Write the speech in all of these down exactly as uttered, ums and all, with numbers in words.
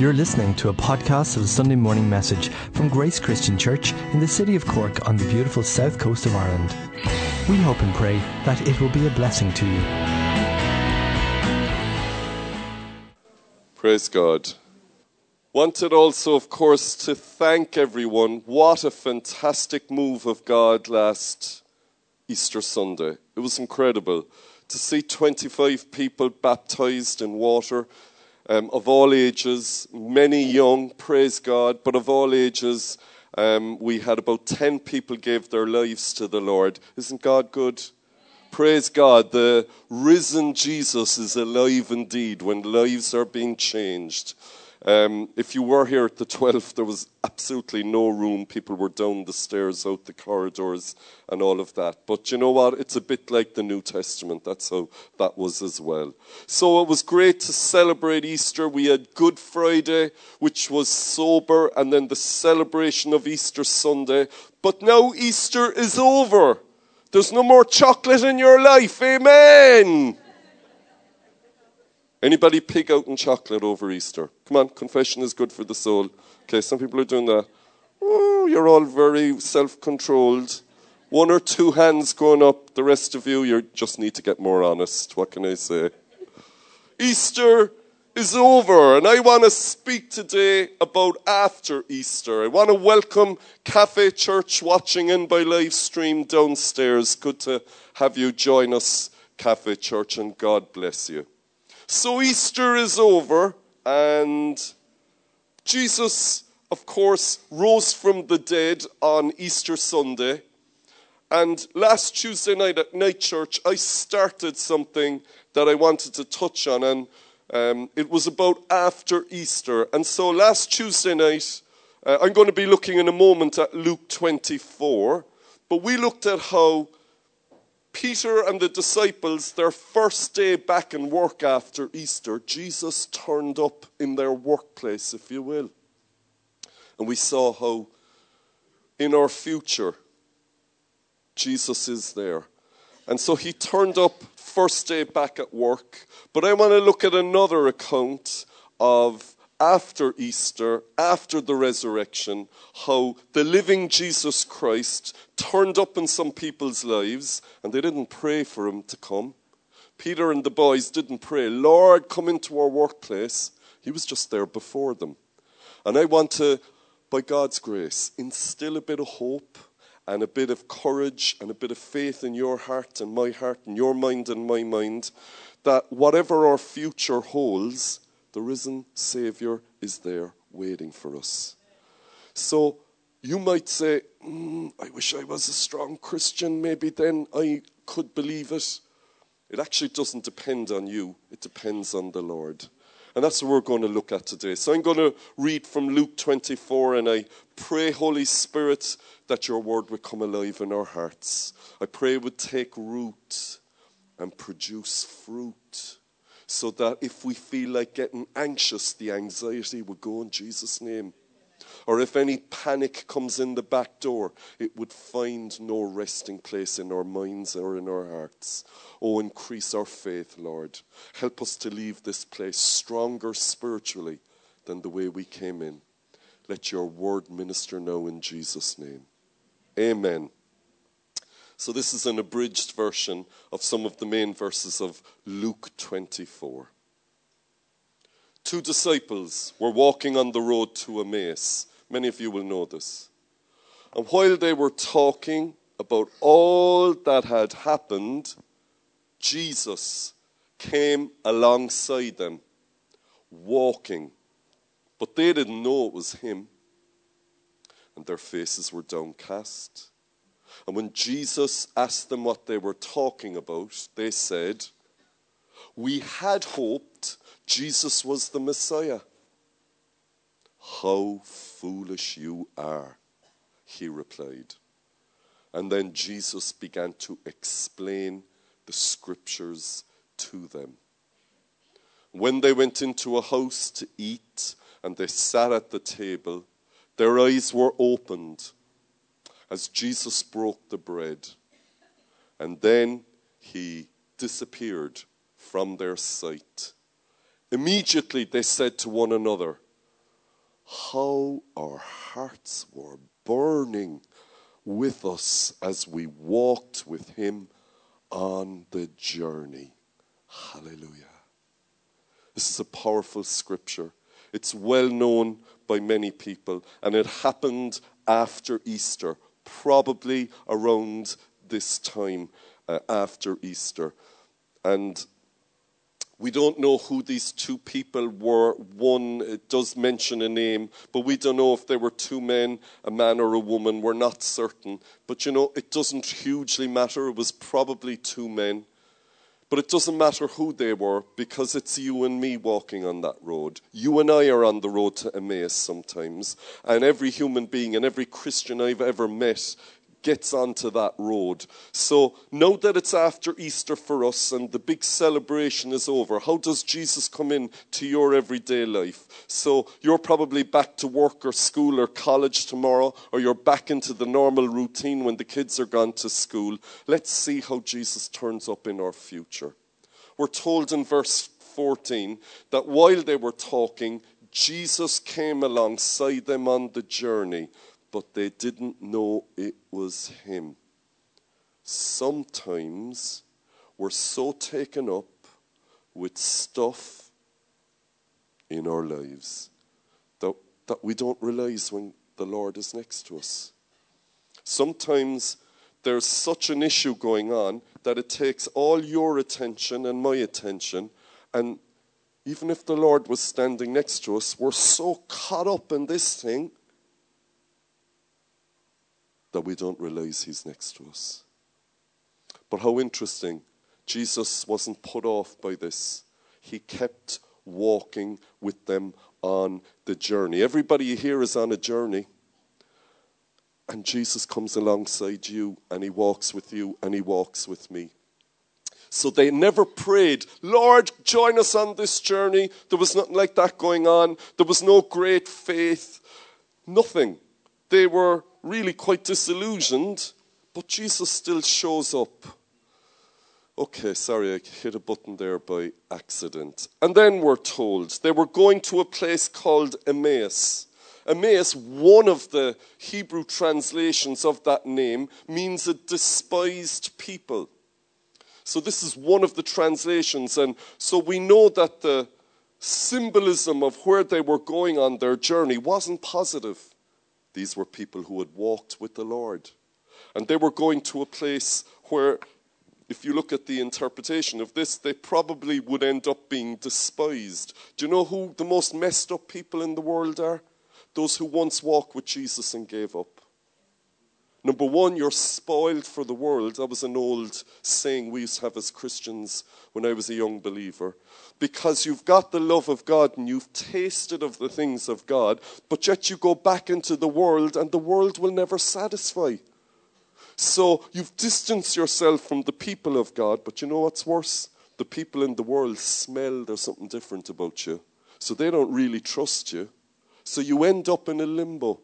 You're listening to a podcast of the Sunday morning message from Grace Christian Church in the city of Cork on the beautiful south coast of Ireland. We hope and pray that it will be a blessing to you. Praise God. Wanted also, of course, to thank everyone. What a fantastic move of God last Easter Sunday. It was incredible to see twenty-five people baptized in water. Um, of all ages, many young, praise God, but of all ages, um, we had about ten people gave their lives to the Lord. Isn't God good? Praise God, the risen Jesus is alive indeed when lives are being changed. Um, if you were here at the twelfth, there was absolutely no room. People were down the stairs, out the corridors, and all of that. But you know what? It's a bit like the New Testament. That's how that was as well. So it was great to celebrate Easter. We had Good Friday, which was sober, and then the celebration of Easter Sunday. But now Easter is over. There's no more chocolate in your life. Amen. Anybody pig out in chocolate over Easter? Come on, confession is good for the soul. Okay, some people are doing that. Oh, you're all very self-controlled. One or two hands going up. The rest of you, you just need to get more honest. What can I say? Easter is over, and I want to speak today about after Easter. I want to welcome Cafe Church watching in by live stream downstairs. Good to have you join us, Cafe Church, and God bless you. So Easter is over, and Jesus, of course, rose from the dead on Easter Sunday. And last Tuesday night at night church, I started something that I wanted to touch on, and um, it was about after Easter. And so last Tuesday night, uh, I'm going to be looking in a moment at Luke twenty-four, but we looked at how Peter and the disciples, their first day back in work after Easter, Jesus turned up in their workplace, if you will. And we saw how in our future, Jesus is there. And so he turned up first day back at work. But I want to look at another account of after Easter, after the resurrection, how the living Jesus Christ turned up in some people's lives, and they didn't pray for him to come. Peter and the boys didn't pray, Lord, come into our workplace. He was just there before them. And I want to, by God's grace, instill a bit of hope and a bit of courage and a bit of faith in your heart and my heart and your mind and my mind, that whatever our future holds, the risen Savior is there waiting for us. So you might say, mm, I wish I was a strong Christian. Maybe then I could believe it. It actually doesn't depend on you. It depends on the Lord. And that's what we're going to look at today. So I'm going to read from Luke twenty-four, and I pray, Holy Spirit, that your word would come alive in our hearts. I pray it would take root and produce fruit, so that if we feel like getting anxious, the anxiety would go in Jesus' name. Or if any panic comes in the back door, it would find no resting place in our minds or in our hearts. Oh, increase our faith, Lord. Help us to leave this place stronger spiritually than the way we came in. Let your word minister now in Jesus' name. Amen. So this is an abridged version of some of the main verses of Luke twenty-four. Two disciples were walking on the road to Emmaus. Many of you will know this. And while they were talking about all that had happened, Jesus came alongside them, walking. But they didn't know it was him. And their faces were downcast. And when Jesus asked them what they were talking about, they said, we had hoped Jesus was the Messiah. How foolish you are, he replied. And then Jesus began to explain the scriptures to them. When they went into a house to eat and they sat at the table, their eyes were opened as Jesus broke the bread, and then he disappeared from their sight. Immediately they said to one another, how our hearts were burning with us as we walked with him on the journey. Hallelujah. This is a powerful scripture. It's well known by many people, and it happened after Easter, probably around this time uh, after Easter. And we don't know who these two people were. One, it does mention a name, but we don't know if they were two men, a man or a woman. We're not certain. But, you know, it doesn't hugely matter. It was probably two men. But it doesn't matter who they were, because it's you and me walking on that road. You and I are on the road to Emmaus sometimes. And every human being and every Christian I've ever met gets onto that road. So know that it's after Easter for us and the big celebration is over. How does Jesus come in to your everyday life? So you're probably back to work or school or college tomorrow, or you're back into the normal routine when the kids are gone to school. Let's see how Jesus turns up in our future. We're told in verse fourteen that while they were talking, Jesus came alongside them on the journey, but they didn't know it was him. Sometimes we're so taken up with stuff in our lives that, that we don't realize when the Lord is next to us. Sometimes there's such an issue going on that it takes all your attention and my attention, and even if the Lord was standing next to us, we're so caught up in this thing that we don't realize he's next to us. But how interesting. Jesus wasn't put off by this. He kept walking with them on the journey. Everybody here is on a journey. And Jesus comes alongside you, and he walks with you, and he walks with me. So they never prayed, Lord, join us on this journey. There was nothing like that going on. There was no great faith. Nothing. They were really quite disillusioned, but Jesus still shows up. Okay, sorry, I hit a button there by accident. And then we're told they were going to a place called Emmaus. Emmaus, one of the Hebrew translations of that name, means a despised people. So this is one of the translations, and so we know that the symbolism of where they were going on their journey wasn't positive. These were people who had walked with the Lord. And they were going to a place where, if you look at the interpretation of this, they probably would end up being despised. Do you know who the most messed up people in the world are? Those who once walked with Jesus and gave up. Number one, you're spoiled for the world. That was an old saying we used to have as Christians when I was a young believer. Because you've got the love of God and you've tasted of the things of God, but yet you go back into the world and the world will never satisfy. So you've distanced yourself from the people of God, but you know what's worse? The people in the world smell there's something different about you. So they don't really trust you. So you end up in a limbo.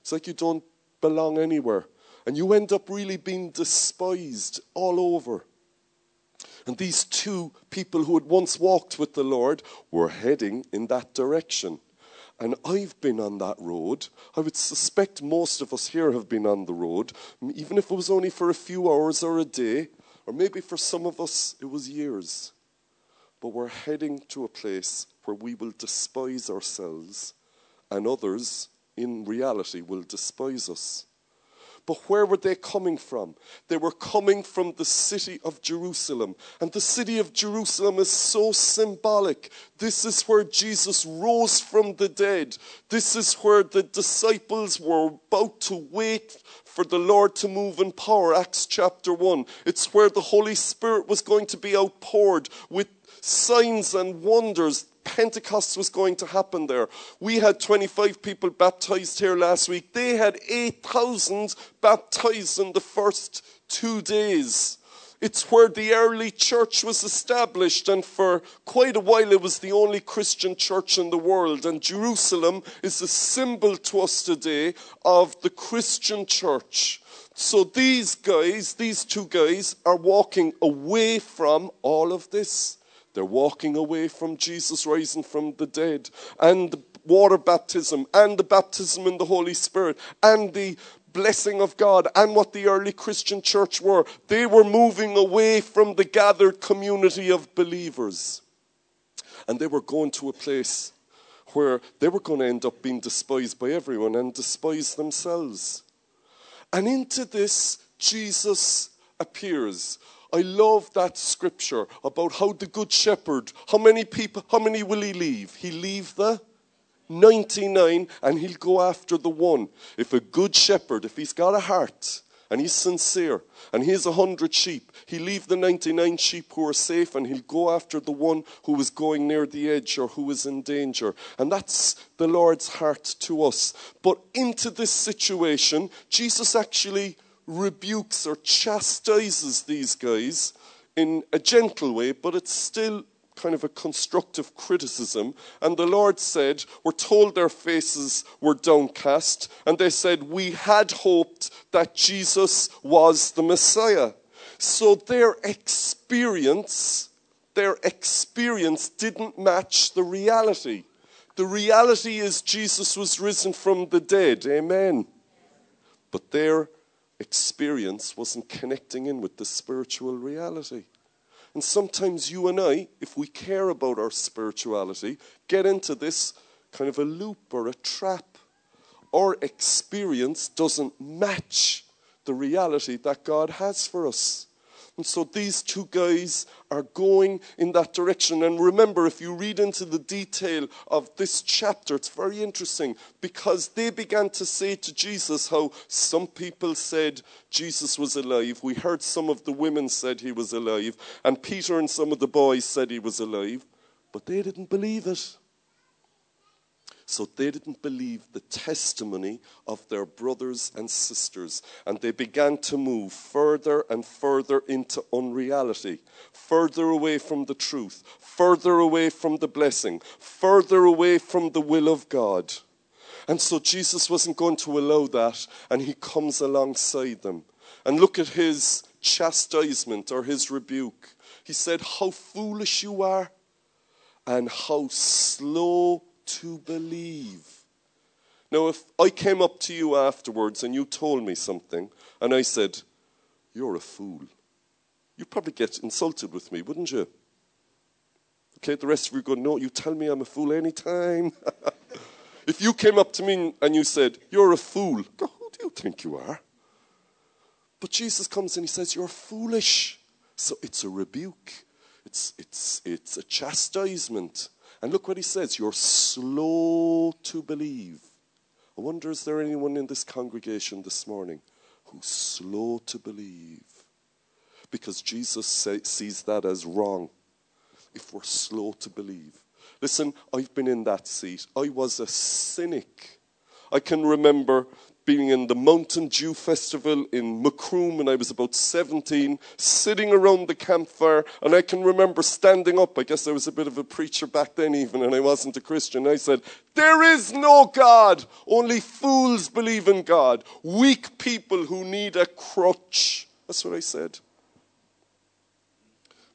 It's like you don't belong anywhere. And you end up really being despised all over. And these two people who had once walked with the Lord were heading in that direction. And I've been on that road. I would suspect most of us here have been on the road, even if it was only for a few hours or a day, or maybe for some of us it was years. But we're heading to a place where we will despise ourselves, and others in reality will despise us. But where were they coming from? They were coming from the city of Jerusalem. And the city of Jerusalem is so symbolic. This is where Jesus rose from the dead. This is where the disciples were about to wait for the Lord to move in power, Acts chapter one. It's where the Holy Spirit was going to be outpoured with signs and wonders. Pentecost was going to happen there. We had twenty-five people baptized here last week. They had eight thousand baptized in the first two days. It's where the early church was established, and for quite a while it was the only Christian church in the world. And Jerusalem is a symbol to us today of the Christian church. So these guys, these two guys, are walking away from all of this. They're walking away from Jesus rising from the dead. And water baptism and the baptism in the Holy Spirit and the blessing of God and what the early Christian church were. They were moving away from the gathered community of believers. And they were going to a place where they were going to end up being despised by everyone and despised themselves. And into this, Jesus appears. I love that scripture about how the good shepherd, how many people, how many will he leave? He'll leave the ninety-nine and he'll go after the one. If a good shepherd, if he's got a heart and he's sincere and he has a hundred sheep, he'll leave the ninety-nine sheep who are safe and he'll go after the one who is going near the edge or who is in danger. And that's the Lord's heart to us. But into this situation, Jesus actually rebukes or chastises these guys in a gentle way, but it's still kind of a constructive criticism. And the Lord said, we're told their faces were downcast, and they said, we had hoped that Jesus was the Messiah. So their experience, their experience didn't match the reality. The reality is Jesus was risen from the dead, amen. But their experience wasn't connecting in with the spiritual reality. And sometimes you and I, if we care about our spirituality, get into this kind of a loop or a trap. Our experience doesn't match the reality that God has for us. And so these two guys are going in that direction. And remember, if you read into the detail of this chapter, it's very interesting, because they began to say to Jesus how some people said Jesus was alive. We heard some of the women said he was alive. And Peter and some of the boys said he was alive. But they didn't believe it. So they didn't believe the testimony of their brothers and sisters. And they began to move further and further into unreality, further away from the truth, further away from the blessing, further away from the will of God. And so Jesus wasn't going to allow that, and he comes alongside them. And look at his chastisement or his rebuke. He said, how foolish you are and how slow to believe. Now, if I came up to you afterwards and you told me something and I said, you're a fool, you'd probably get insulted with me, wouldn't you? Okay, the rest of you go, no, you tell me I'm a fool anytime. If you came up to me and you said, you're a fool, I'd go, who do you think you are? But Jesus comes and he says, you're foolish. So it's a rebuke. It's, it's, it's a chastisement. And look what he says, you're slow to believe. I wonder, is there anyone in this congregation this morning who's slow to believe? Because Jesus say, sees that as wrong, if we're slow to believe. Listen, I've been in that seat. I was a cynic. I can remember being in the Mountain Dew Festival in Macroom when I was about seventeen, sitting around the campfire, and I can remember standing up. I guess I was a bit of a preacher back then even, and I wasn't a Christian. I said, there is no God. Only fools believe in God. Weak people who need a crutch. That's what I said.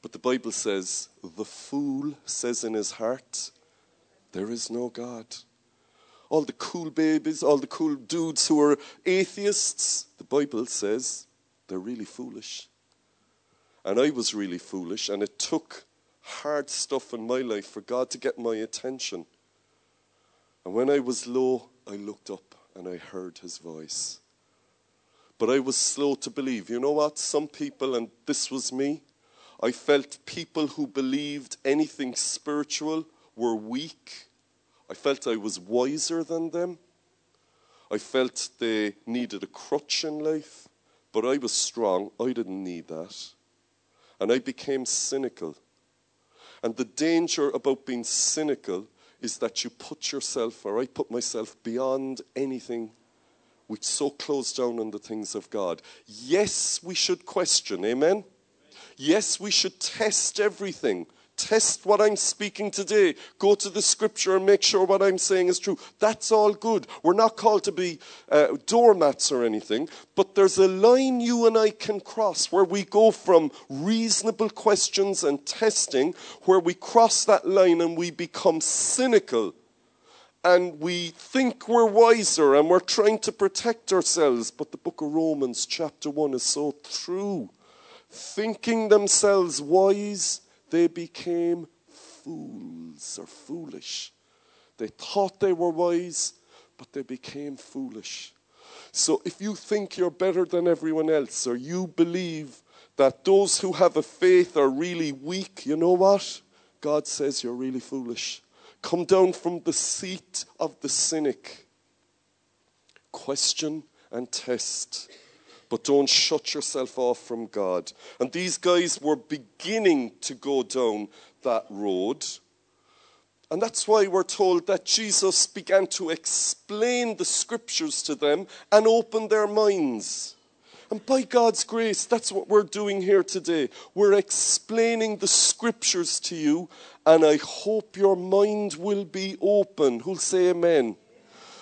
But the Bible says, the fool says in his heart, there is no God. All the cool babies, all the cool dudes who are atheists, the Bible says they're really foolish. And I was really foolish, and it took hard stuff in my life for God to get my attention. And when I was low, I looked up and I heard his voice. But I was slow to believe. You know what? Some people, and this was me, I felt people who believed anything spiritual were weak. I felt I was wiser than them. I felt they needed a crutch in life, but I was strong. I didn't need that. And I became cynical. And the danger about being cynical is that you put yourself, or I put myself, beyond anything which so closed down on the things of God. Yes, we should question, amen? Yes, we should test everything. Test what I'm speaking today. Go to the scripture and make sure what I'm saying is true. That's all good. We're not called to be uh, doormats or anything, but there's a line you and I can cross where we go from reasonable questions and testing, where we cross that line and we become cynical. and we think we're wiser and we're trying to protect ourselves. But the book of Romans chapter one is so true. Thinking themselves wise, they became fools or foolish. They thought they were wise, but they became foolish. So if you think you're better than everyone else, or you believe that those who have a faith are really weak, you know what? God says you're really foolish. Come down from the seat of the cynic. Question and test. But don't shut yourself off from God. And these guys were beginning to go down that road. And that's why we're told that Jesus began to explain the scriptures to them and open their minds. And by God's grace, that's what we're doing here today. We're explaining the scriptures to you, and I hope your mind will be open. Who'll say amen?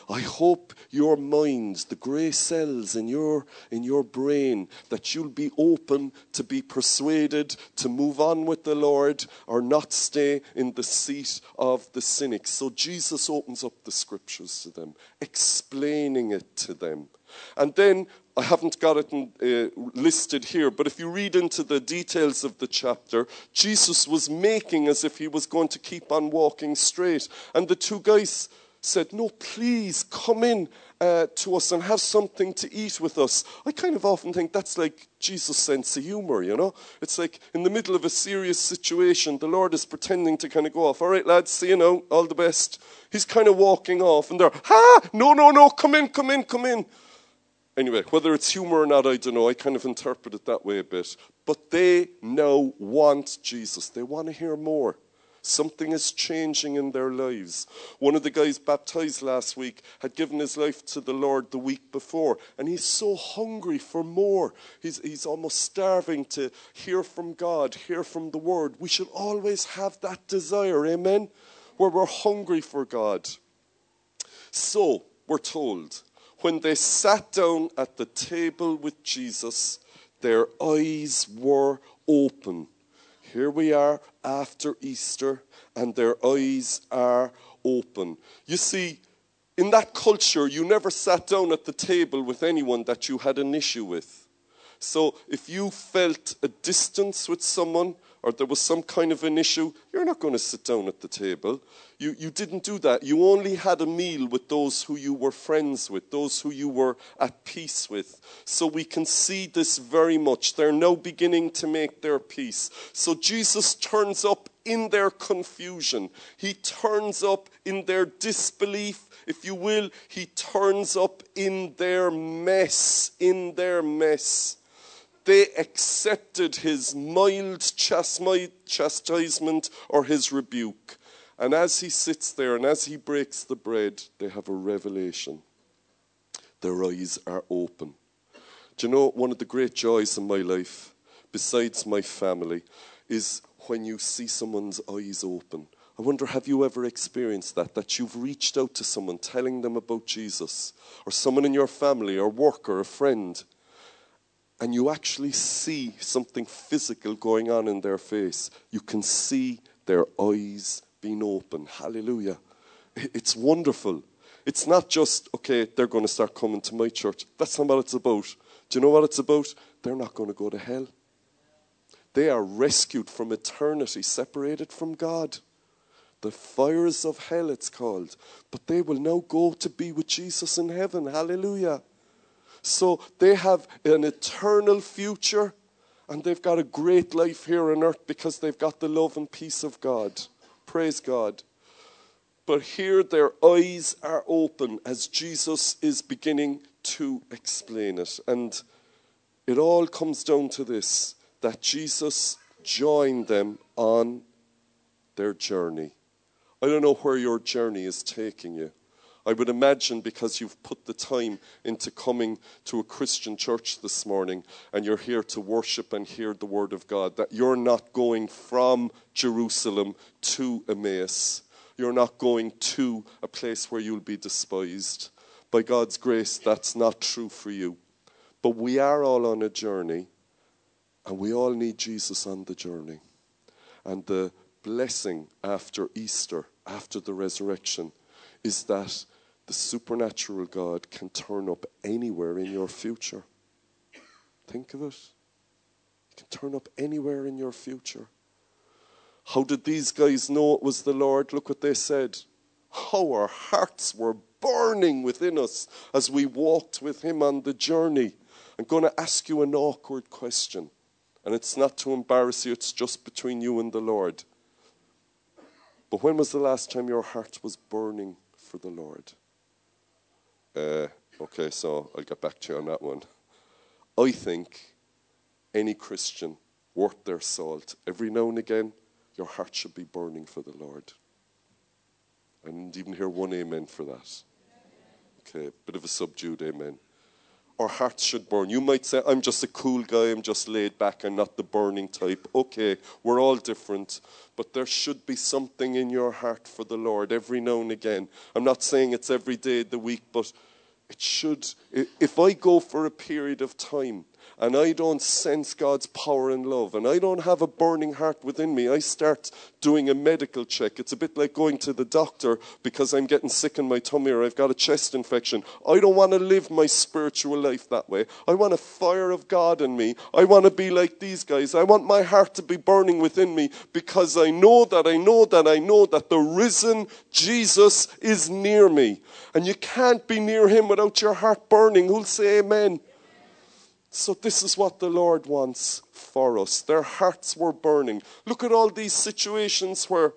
I hope your mind, the grey cells in your, in your brain, that you'll be open to be persuaded to move on with the Lord or not stay in the seat of the cynics. So Jesus opens up the scriptures to them, explaining it to them. And then, I haven't got it uh, listed here, but if you read into the details of the chapter, Jesus was making as if he was going to keep on walking straight. And the two guys said, no, please come in uh, to us and have something to eat with us. I kind of often think that's like Jesus' sense of humor, you know. It's like in the middle of a serious situation, the Lord is pretending to kind of go off. All right, lads, see you now, all the best. He's kind of walking off and they're, ha, ah, no, no, no, come in, come in, come in. Anyway, whether it's humor or not, I don't know. I kind of interpret it that way a bit. But they now want Jesus. They want to hear more. Something is changing in their lives. One of the guys baptized last week had given his life to the Lord the week before, and he's so hungry for more. He's, he's almost starving to hear from God, hear from the Word. We should always have that desire, amen, where we're hungry for God. So, we're told, when they sat down at the table with Jesus, their eyes were open. Here we are after Easter, and their eyes are open. You see, in that culture, you never sat down at the table with anyone that you had an issue with. So if you felt a distance with someone, or there was some kind of an issue, you're not going to sit down at the table. You, you didn't do that. You only had a meal with those who you were friends with, those who you were at peace with. So we can see this very much. They're now beginning to make their peace. So Jesus turns up in their confusion. He turns up in their disbelief, if you will. He turns up in their mess, in their mess. They accepted his mild chastisement or his rebuke. And as he sits there and as he breaks the bread, they have a revelation. Their eyes are open. Do you know, one of the great joys in my life, besides my family, is when you see someone's eyes open. I wonder, have you ever experienced that, that you've reached out to someone telling them about Jesus, or someone in your family or work or a friend, and you actually see something physical going on in their face. You can see their eyes being open. Hallelujah. It's wonderful. It's not just, okay, they're going to start coming to my church. That's not what it's about. Do you know what it's about? They're not going to go to hell. They are rescued from eternity, separated from God. The fires of hell, it's called. But they will now go to be with Jesus in heaven. Hallelujah. So they have an eternal future, and they've got a great life here on earth because they've got the love and peace of God. Praise God. But here their eyes are open as Jesus is beginning to explain it. And it all comes down to this, that Jesus joined them on their journey. I don't know where your journey is taking you. I would imagine because you've put the time into coming to a Christian church this morning and you're here to worship and hear the word of God, that you're not going from Jerusalem to Emmaus. You're not going to a place where you'll be despised. By God's grace, that's not true for you. But we are all on a journey, and we all need Jesus on the journey. And the blessing after Easter, after the resurrection, is that the supernatural God can turn up anywhere in your future. Think of it. He can turn up anywhere in your future. How did these guys know it was the Lord? Look what they said. How our hearts were burning within us as we walked with him on the journey. I'm going to ask you an awkward question. And it's not to embarrass you. It's just between you and the Lord. But when was the last time your heart was burning for the Lord? Uh, okay, so I'll get back to you on that one. I think any Christian worth their salt, every now and again, your heart should be burning for the Lord. I didn't even hear one amen for that. Okay, bit of a subdued amen. Our hearts should burn. You might say, I'm just a cool guy, I'm just laid back, I'm not the burning type. Okay, we're all different, but there should be something in your heart for the Lord every now and again. I'm not saying it's every day of the week, but it should. If I go for a period of time and I don't sense God's power and love and I don't have a burning heart within me, I start doing a medical check. It's a bit like going to the doctor because I'm getting sick in my tummy or I've got a chest infection. I don't want to live my spiritual life that way. I want a fire of God in me. I want to be like these guys. I want my heart to be burning within me because I know that I know that I know that the risen Jesus is near me. And you can't be near him without your heart burning. Who'll say amen? So this is what the Lord wants for us. Their hearts were burning. Look at all these situations where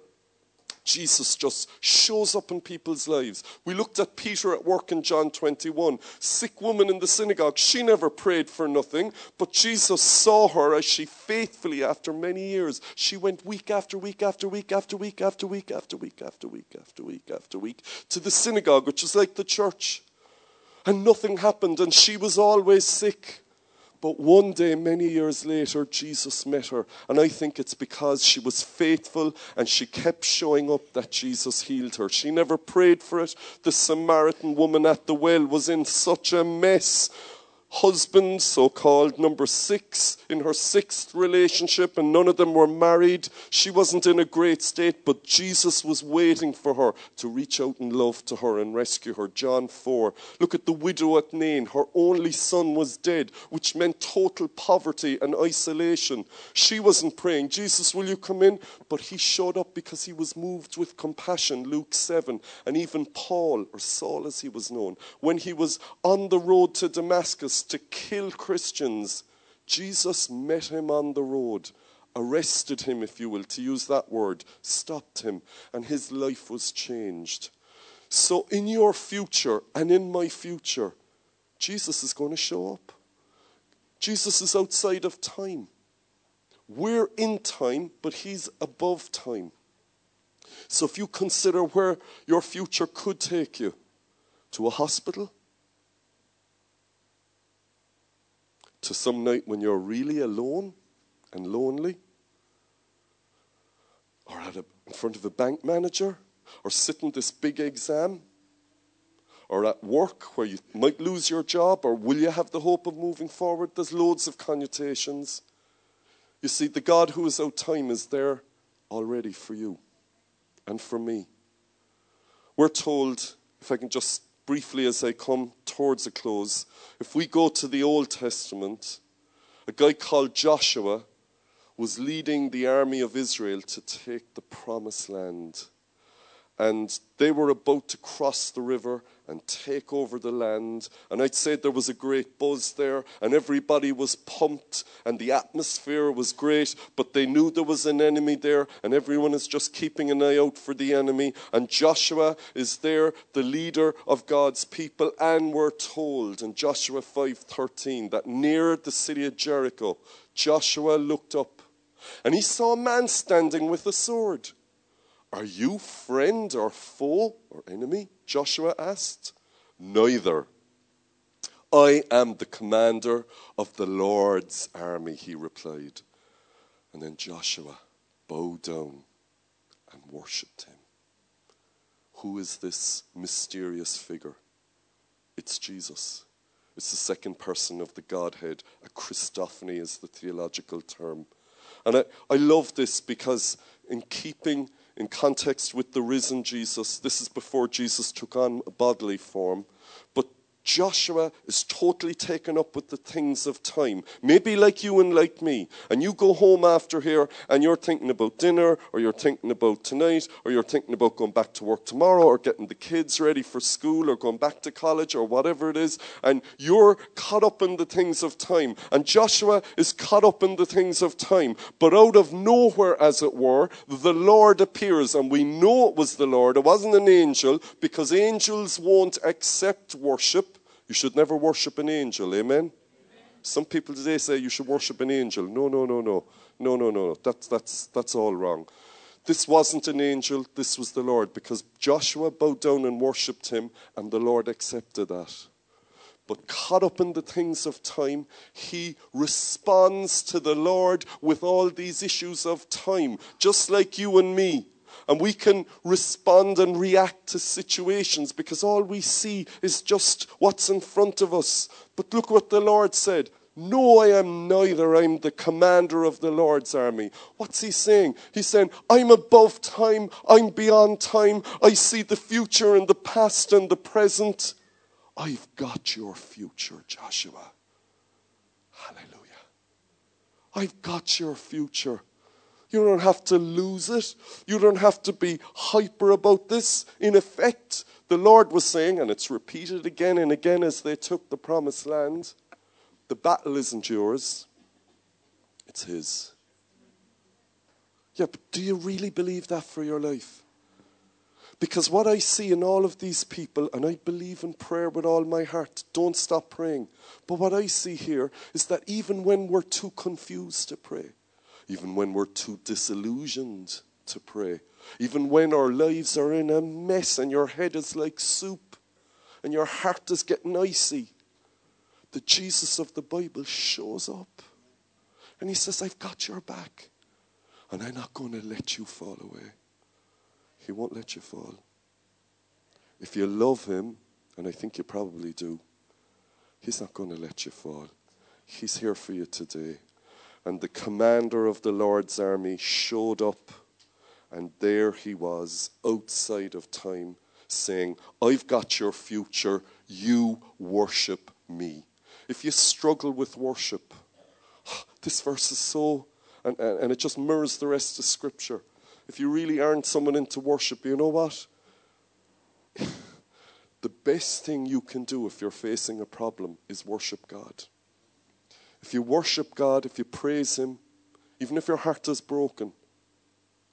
Jesus just shows up in people's lives. We looked at Peter at work in John twenty-one. Sick woman in the synagogue. She never prayed for nothing, but Jesus saw her as she faithfully, after many years, she went week after week after week after week after week after week after week after week after week to the synagogue, which is like the church. And nothing happened, and she was always sick. But one day, many years later, Jesus met her. And I think it's because she was faithful and she kept showing up that Jesus healed her. She never prayed for it. The Samaritan woman at the well was in such a mess. Husband, so-called, number six, in her sixth relationship, and none of them were married. She wasn't in a great state, but Jesus was waiting for her to reach out in love to her and rescue her. John four, look at the widow at Nain. Her only son was dead, which meant total poverty and isolation. She wasn't praying, Jesus, will you come in? But he showed up because he was moved with compassion, Luke seven. And even Paul, or Saul as he was known, when he was on the road to Damascus, to kill Christians, Jesus met him on the road, arrested him, if you will, to use that word, stopped him, and his life was changed. So in your future and in my future, Jesus is going to show up. Jesus is outside of time. We're in time, but he's above time. So if you consider where your future could take you, to a hospital, to some night when you're really alone and lonely, or at a, in front of a bank manager, or sitting this big exam, or at work where you might lose your job, or will you have the hope of moving forward? There's loads of connotations. You see, the God who is out time is there already for you and for me. We're told, if I can just briefly, as I come towards a close, if we go to the Old Testament, a guy called Joshua was leading the army of Israel to take the promised land. And they were about to cross the river and take over the land. And I'd say there was a great buzz there, and everybody was pumped, and the atmosphere was great, but they knew there was an enemy there, and everyone is just keeping an eye out for the enemy. And Joshua is there, the leader of God's people, and we're told in Joshua five thirteen that near the city of Jericho, Joshua looked up, and he saw a man standing with a sword. Are you friend or foe or enemy? Joshua asked. Neither. I am the commander of the Lord's army, he replied. And then Joshua bowed down and worshipped him. Who is this mysterious figure? It's Jesus. It's the second person of the Godhead. A Christophany is the theological term. And I, I love this because in keeping in context with the risen Jesus. This is before Jesus took on a bodily form. But Joshua is totally taken up with the things of time. Maybe like you and like me. And you go home after here and you're thinking about dinner, or you're thinking about tonight, or you're thinking about going back to work tomorrow, or getting the kids ready for school, or going back to college, or whatever it is. And you're caught up in the things of time. And Joshua is caught up in the things of time. But out of nowhere, as it were, the Lord appears. And we know it was the Lord. It wasn't an angel, because angels won't accept worship. You should never worship an angel, amen? Amen? Some people today say you should worship an angel. No, no, no, no. No, no, no, no. That's, that's, that's all wrong. This wasn't an angel. This was the Lord, because Joshua bowed down and worshipped him, and the Lord accepted that. But caught up in the things of time, he responds to the Lord with all these issues of time, just like you and me. And we can respond and react to situations because all we see is just what's in front of us. But look what the Lord said. No, I am neither. I'm the commander of the Lord's army. What's he saying? He's saying, I'm above time. I'm beyond time. I see the future and the past and the present. I've got your future, Joshua. Hallelujah. I've got your future. You don't have to lose it. You don't have to be hyper about this. In effect, the Lord was saying, and it's repeated again and again as they took the promised land, the battle isn't yours. It's his. Yeah, but do you really believe that for your life? Because what I see in all of these people, and I believe in prayer with all my heart, don't stop praying. But what I see here is that even when we're too confused to pray, even when we're too disillusioned to pray, even when our lives are in a mess and your head is like soup and your heart is getting icy, the Jesus of the Bible shows up and he says, I've got your back and I'm not going to let you fall away. He won't let you fall. If you love him, and I think you probably do, he's not going to let you fall. He's here for you today. And the commander of the Lord's army showed up, and there he was outside of time saying, I've got your future, you worship me. If you struggle with worship, this verse is so, and, and, and it just mirrors the rest of Scripture. If you really aren't someone into worship, you know what? The best thing you can do if you're facing a problem is worship God. If you worship God, if you praise him, even if your heart is broken,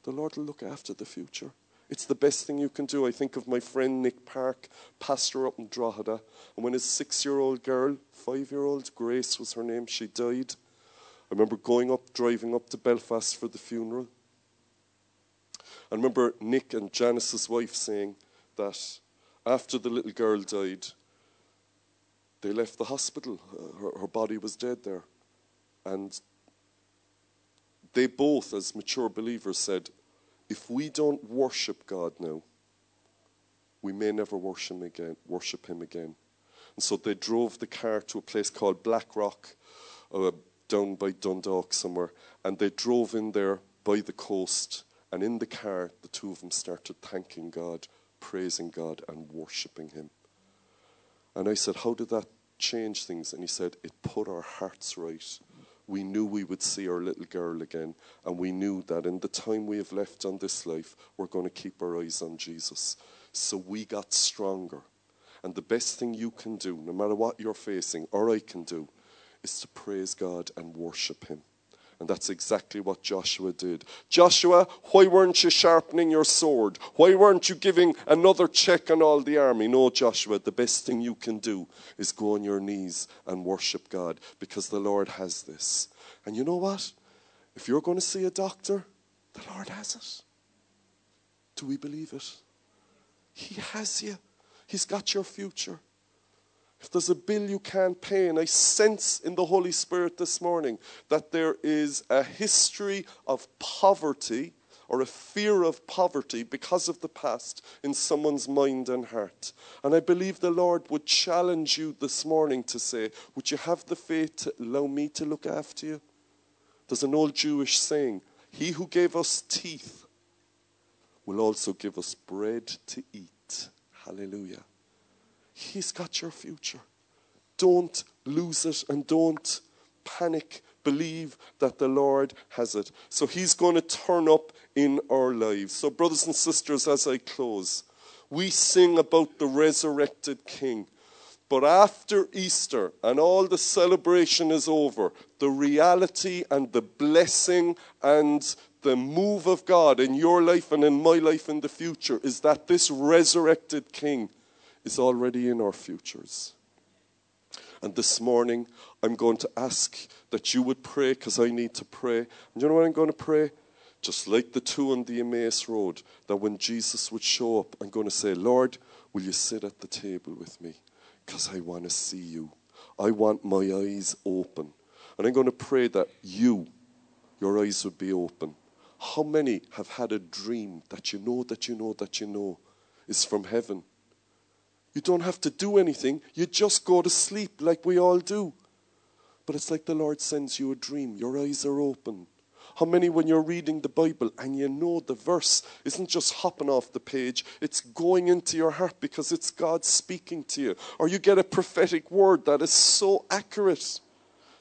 the Lord will look after the future. It's the best thing you can do. I think of my friend Nick Park, pastor up in Drogheda. And when his six-year-old girl, five-year-old, Grace was her name, she died. I remember going up, driving up to Belfast for the funeral. I remember Nick and Janice's wife saying that after the little girl died, they left the hospital. Her, her body was dead there. And they both, as mature believers, said, if we don't worship God now, we may never worship him again. Worship him again. And so they drove the car to a place called Black Rock, uh, down by Dundalk somewhere. And they drove in there by the coast. And in the car, the two of them started thanking God, praising God, and worshiping him. And I said, how did that change things? And he said, it put our hearts right. We knew we would see our little girl again, and we knew that in the time we have left on this life, we're going to keep our eyes on Jesus. So we got stronger. And the best thing you can do, no matter what you're facing, or I can do, is to praise God and worship him. And that's exactly what Joshua did. Joshua, why weren't you sharpening your sword? Why weren't you giving another check on all the army? No, Joshua, the best thing you can do is go on your knees and worship God, because the Lord has this. And you know what? If you're going to see a doctor, the Lord has it. Do we believe it? He has you. He's got your future. If there's a bill you can't pay, and I sense in the Holy Spirit this morning that there is a history of poverty or a fear of poverty because of the past in someone's mind and heart. And I believe the Lord would challenge you this morning to say, would you have the faith to allow me to look after you? There's an old Jewish saying, he who gave us teeth will also give us bread to eat. Hallelujah. He's got your future. Don't lose it and don't panic. Believe that the Lord has it. So he's going to turn up in our lives. So brothers and sisters, as I close, we sing about the resurrected King. But after Easter and all the celebration is over, the reality and the blessing and the move of God in your life and in my life in the future is that this resurrected King is already in our futures. And this morning, I'm going to ask that you would pray, because I need to pray. And you know what I'm going to pray? Just like the two on the Emmaus Road, that when Jesus would show up, I'm going to say, Lord, will you sit at the table with me? Because I want to see you. I want my eyes open. And I'm going to pray that you, your eyes would be open. How many have had a dream that you know, that you know, that you know is from heaven? You don't have to do anything. You just go to sleep like we all do. But it's like the Lord sends you a dream. Your eyes are open. How many, when you're reading the Bible and you know the verse isn't just hopping off the page, it's going into your heart because it's God speaking to you. Or you get a prophetic word that is so accurate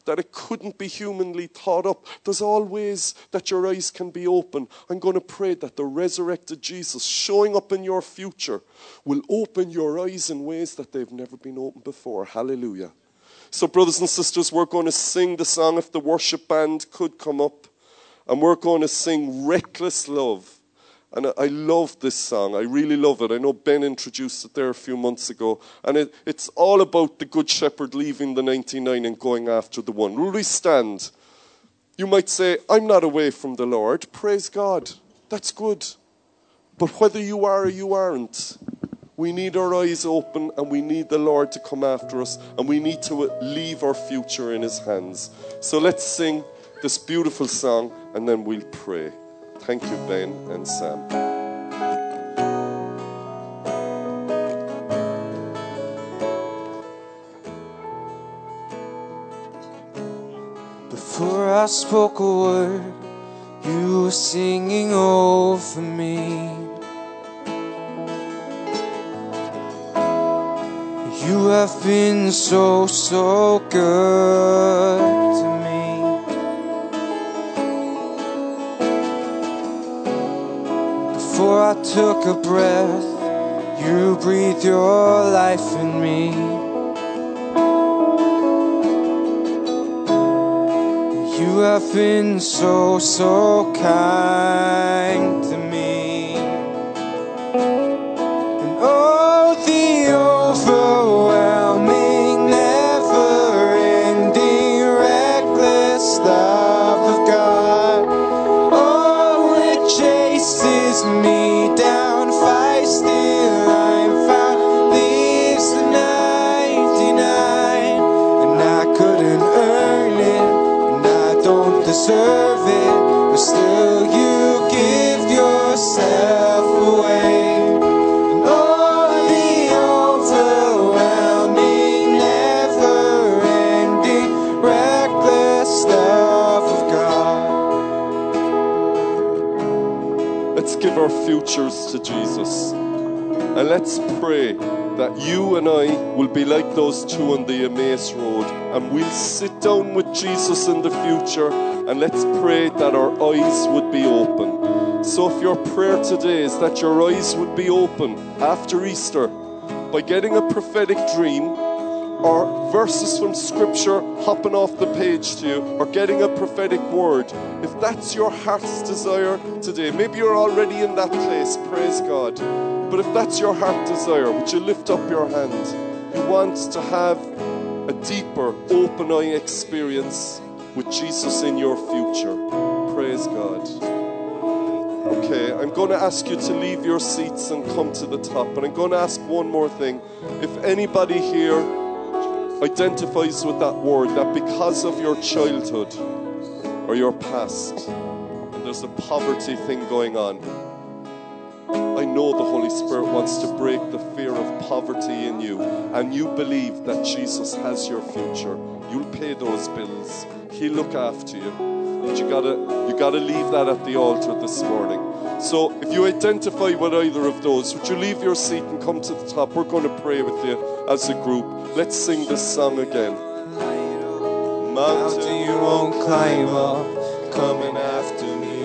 that it couldn't be humanly thought up. There's always that your eyes can be open. I'm going to pray that the resurrected Jesus showing up in your future will open your eyes in ways that they've never been opened before. Hallelujah. So brothers and sisters, we're going to sing the song. If the worship band could come up. And we're going to sing Reckless Love. And I love this song. I really love it. I know Ben introduced it there a few months ago. And it, it's all about the Good Shepherd leaving the ninety-nine and going after the one. Will we stand? You might say, I'm not away from the Lord. Praise God. That's good. But whether you are or you aren't, we need our eyes open and we need the Lord to come after us. And we need to leave our future in his hands. So let's sing this beautiful song and then we'll pray. Thank you, Ben and Sam. Before I spoke a word, you were singing over me. You have been so, so good to me. Before I took a breath, you breathed your life in me. You have been so, so kind to me. And oh, the overwhelming, never-ending, reckless love of God. Oh, it chases me. Serve it, but still you give yourself away. And all the overwhelming, never-ending, reckless love of God. Let's give our futures to Jesus. And let's pray that you and I will be like those two on the Emmaus Road. And we'll sit down with Jesus in the future. And let's pray that our eyes would be open. So if your prayer today is that your eyes would be open after Easter by getting a prophetic dream or verses from Scripture hopping off the page to you or getting a prophetic word, if that's your heart's desire today, maybe you're already in that place, praise God. But if that's your heart desire, would you lift up your hand? You want to have a deeper, open-eye experience with Jesus in your future. Praise God. Okay, I'm going to ask you to leave your seats and come to the top. And I'm going to ask one more thing. If anybody here identifies with that word, that because of your childhood or your past, and there's a poverty thing going on, I know the Holy Spirit wants to break the fear of poverty in you, and you believe that Jesus has your future. You'll pay those bills. He'll look after you. But you gotta you gotta leave that at the altar this morning. So if you identify with either of those, would you leave your seat and come to the top? We're going to pray with you as a group. Let's sing this song again. Mountain you won't climb up, coming after me.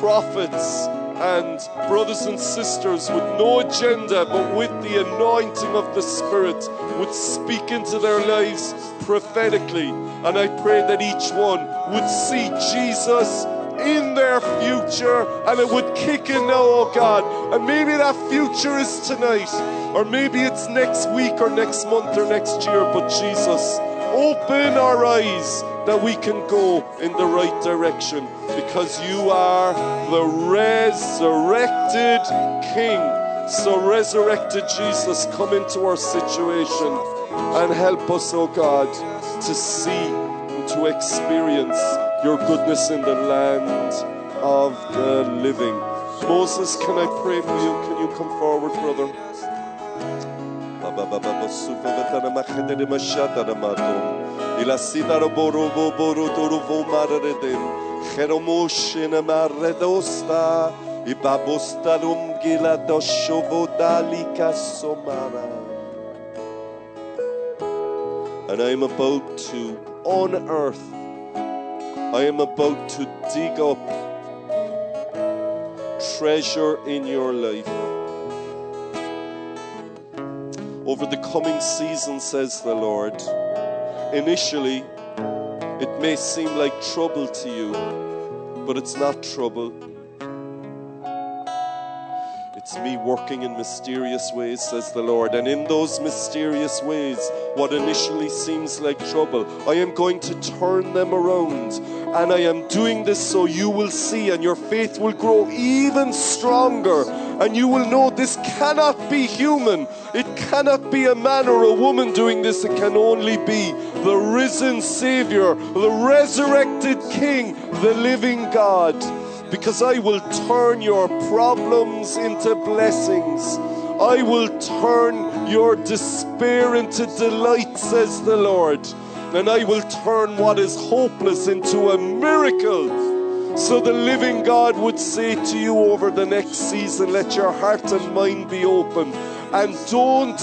prophets and brothers and sisters with no agenda, but with the anointing of the Spirit, would speak into their lives prophetically. And I pray that each one would see Jesus in their future, and it would kick in now, oh God. And maybe that future is tonight, or maybe it's next week or next month or next year. But Jesus, open our eyes that we can go in the right direction, because you are the resurrected King. So resurrected Jesus, come into our situation and help us, oh God, to see and to experience your goodness in the land of the living. Moses, can I pray for you? Can you come forward, brother? And I am about to unearth, I am about to dig up treasure in your life. Over the coming season, says the Lord, initially it may seem like trouble to you, but it's not trouble. It's me working in mysterious ways, says the Lord. And in those mysterious ways, what initially seems like trouble, I am going to turn them around. And I am doing this so you will see, and your faith will grow even stronger. And you will know this cannot be human. It cannot be a man or a woman doing this. It can only be the risen Savior, the resurrected King, the living God. Because I will turn your problems into blessings. I will turn your despair into delight, says the Lord. And I will turn what is hopeless into a miracle. So the living God would say to you over the next season, let your heart and mind be open. And don't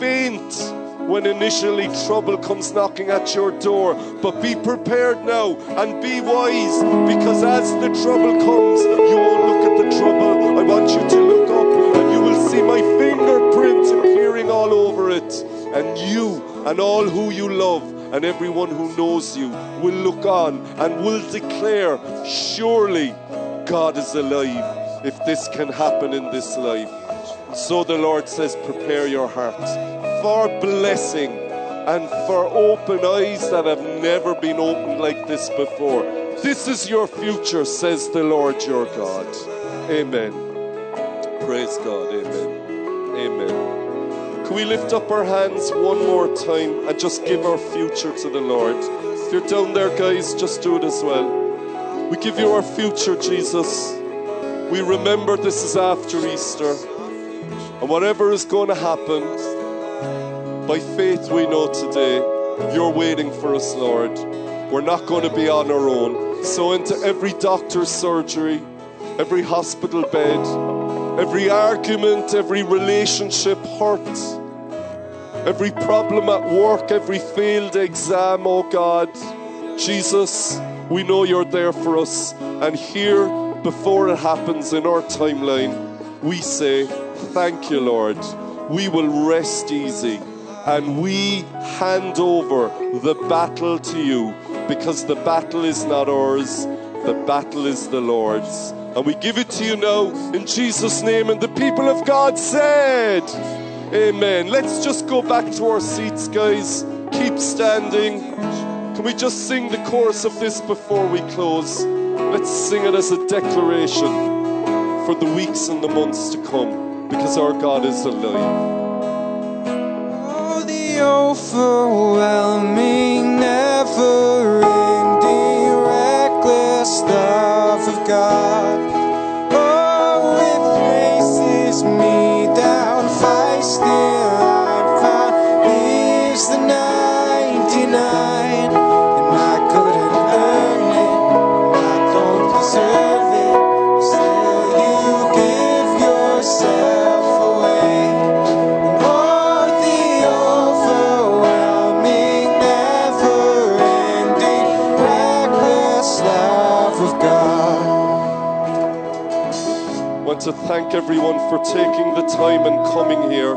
faint when initially trouble comes knocking at your door. But be prepared now and be wise, because as the trouble comes, you won't look at the trouble. I want you to look up, and you will see my fingerprint appearing all over it. And you and all who you love and everyone who knows you will look on and will declare, surely God is alive if this can happen in this life. So the Lord says, prepare your heart for blessing and for open eyes that have never been opened like this before. This is your future, says the Lord your God. Amen. Praise God. Amen. Amen. Can we lift up our hands one more time and just give our future to the Lord? If you're down there, guys, just do it as well. We give you our future, Jesus. We remember this is after Easter. And whatever is going to happen, by faith we know today, you're waiting for us, Lord. We're not going to be on our own. So into every doctor's surgery, every hospital bed, every argument, every relationship hurt, every problem at work, every failed exam, oh God, Jesus, we know you're there for us. And here, before it happens in our timeline, we say, thank you, Lord. We will rest easy. And we hand over the battle to you, because the battle is not ours, the battle is the Lord's. And we give it to you now in Jesus' name. And the people of God said, amen. Let's just go back to our seats, guys. Keep standing. Can we just sing the chorus of this before we close? Let's sing it as a declaration for the weeks and the months to come, because our God is alive. Overwhelming, never-ending, reckless love of God. Oh, it places me down, fights till I'm found, leaves the ninety-nine, and I couldn't earn it, and I don't deserve it, still you give yourself. To thank everyone for taking the time and coming here.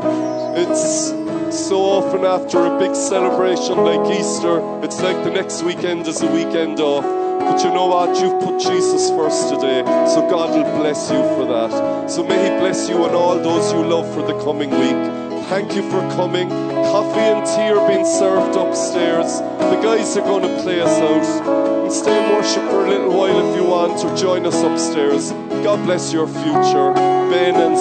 It's so often after a big celebration like Easter, it's like the next weekend is a weekend off. But you know what? You've put Jesus first today, so God will bless you for that. So may He bless you and all those you love for the coming week. Thank you for coming. Coffee and tea are being served upstairs. The guys are going to play us out. And stay in worship for a little while if you want, or join us upstairs. God bless your future, Ben and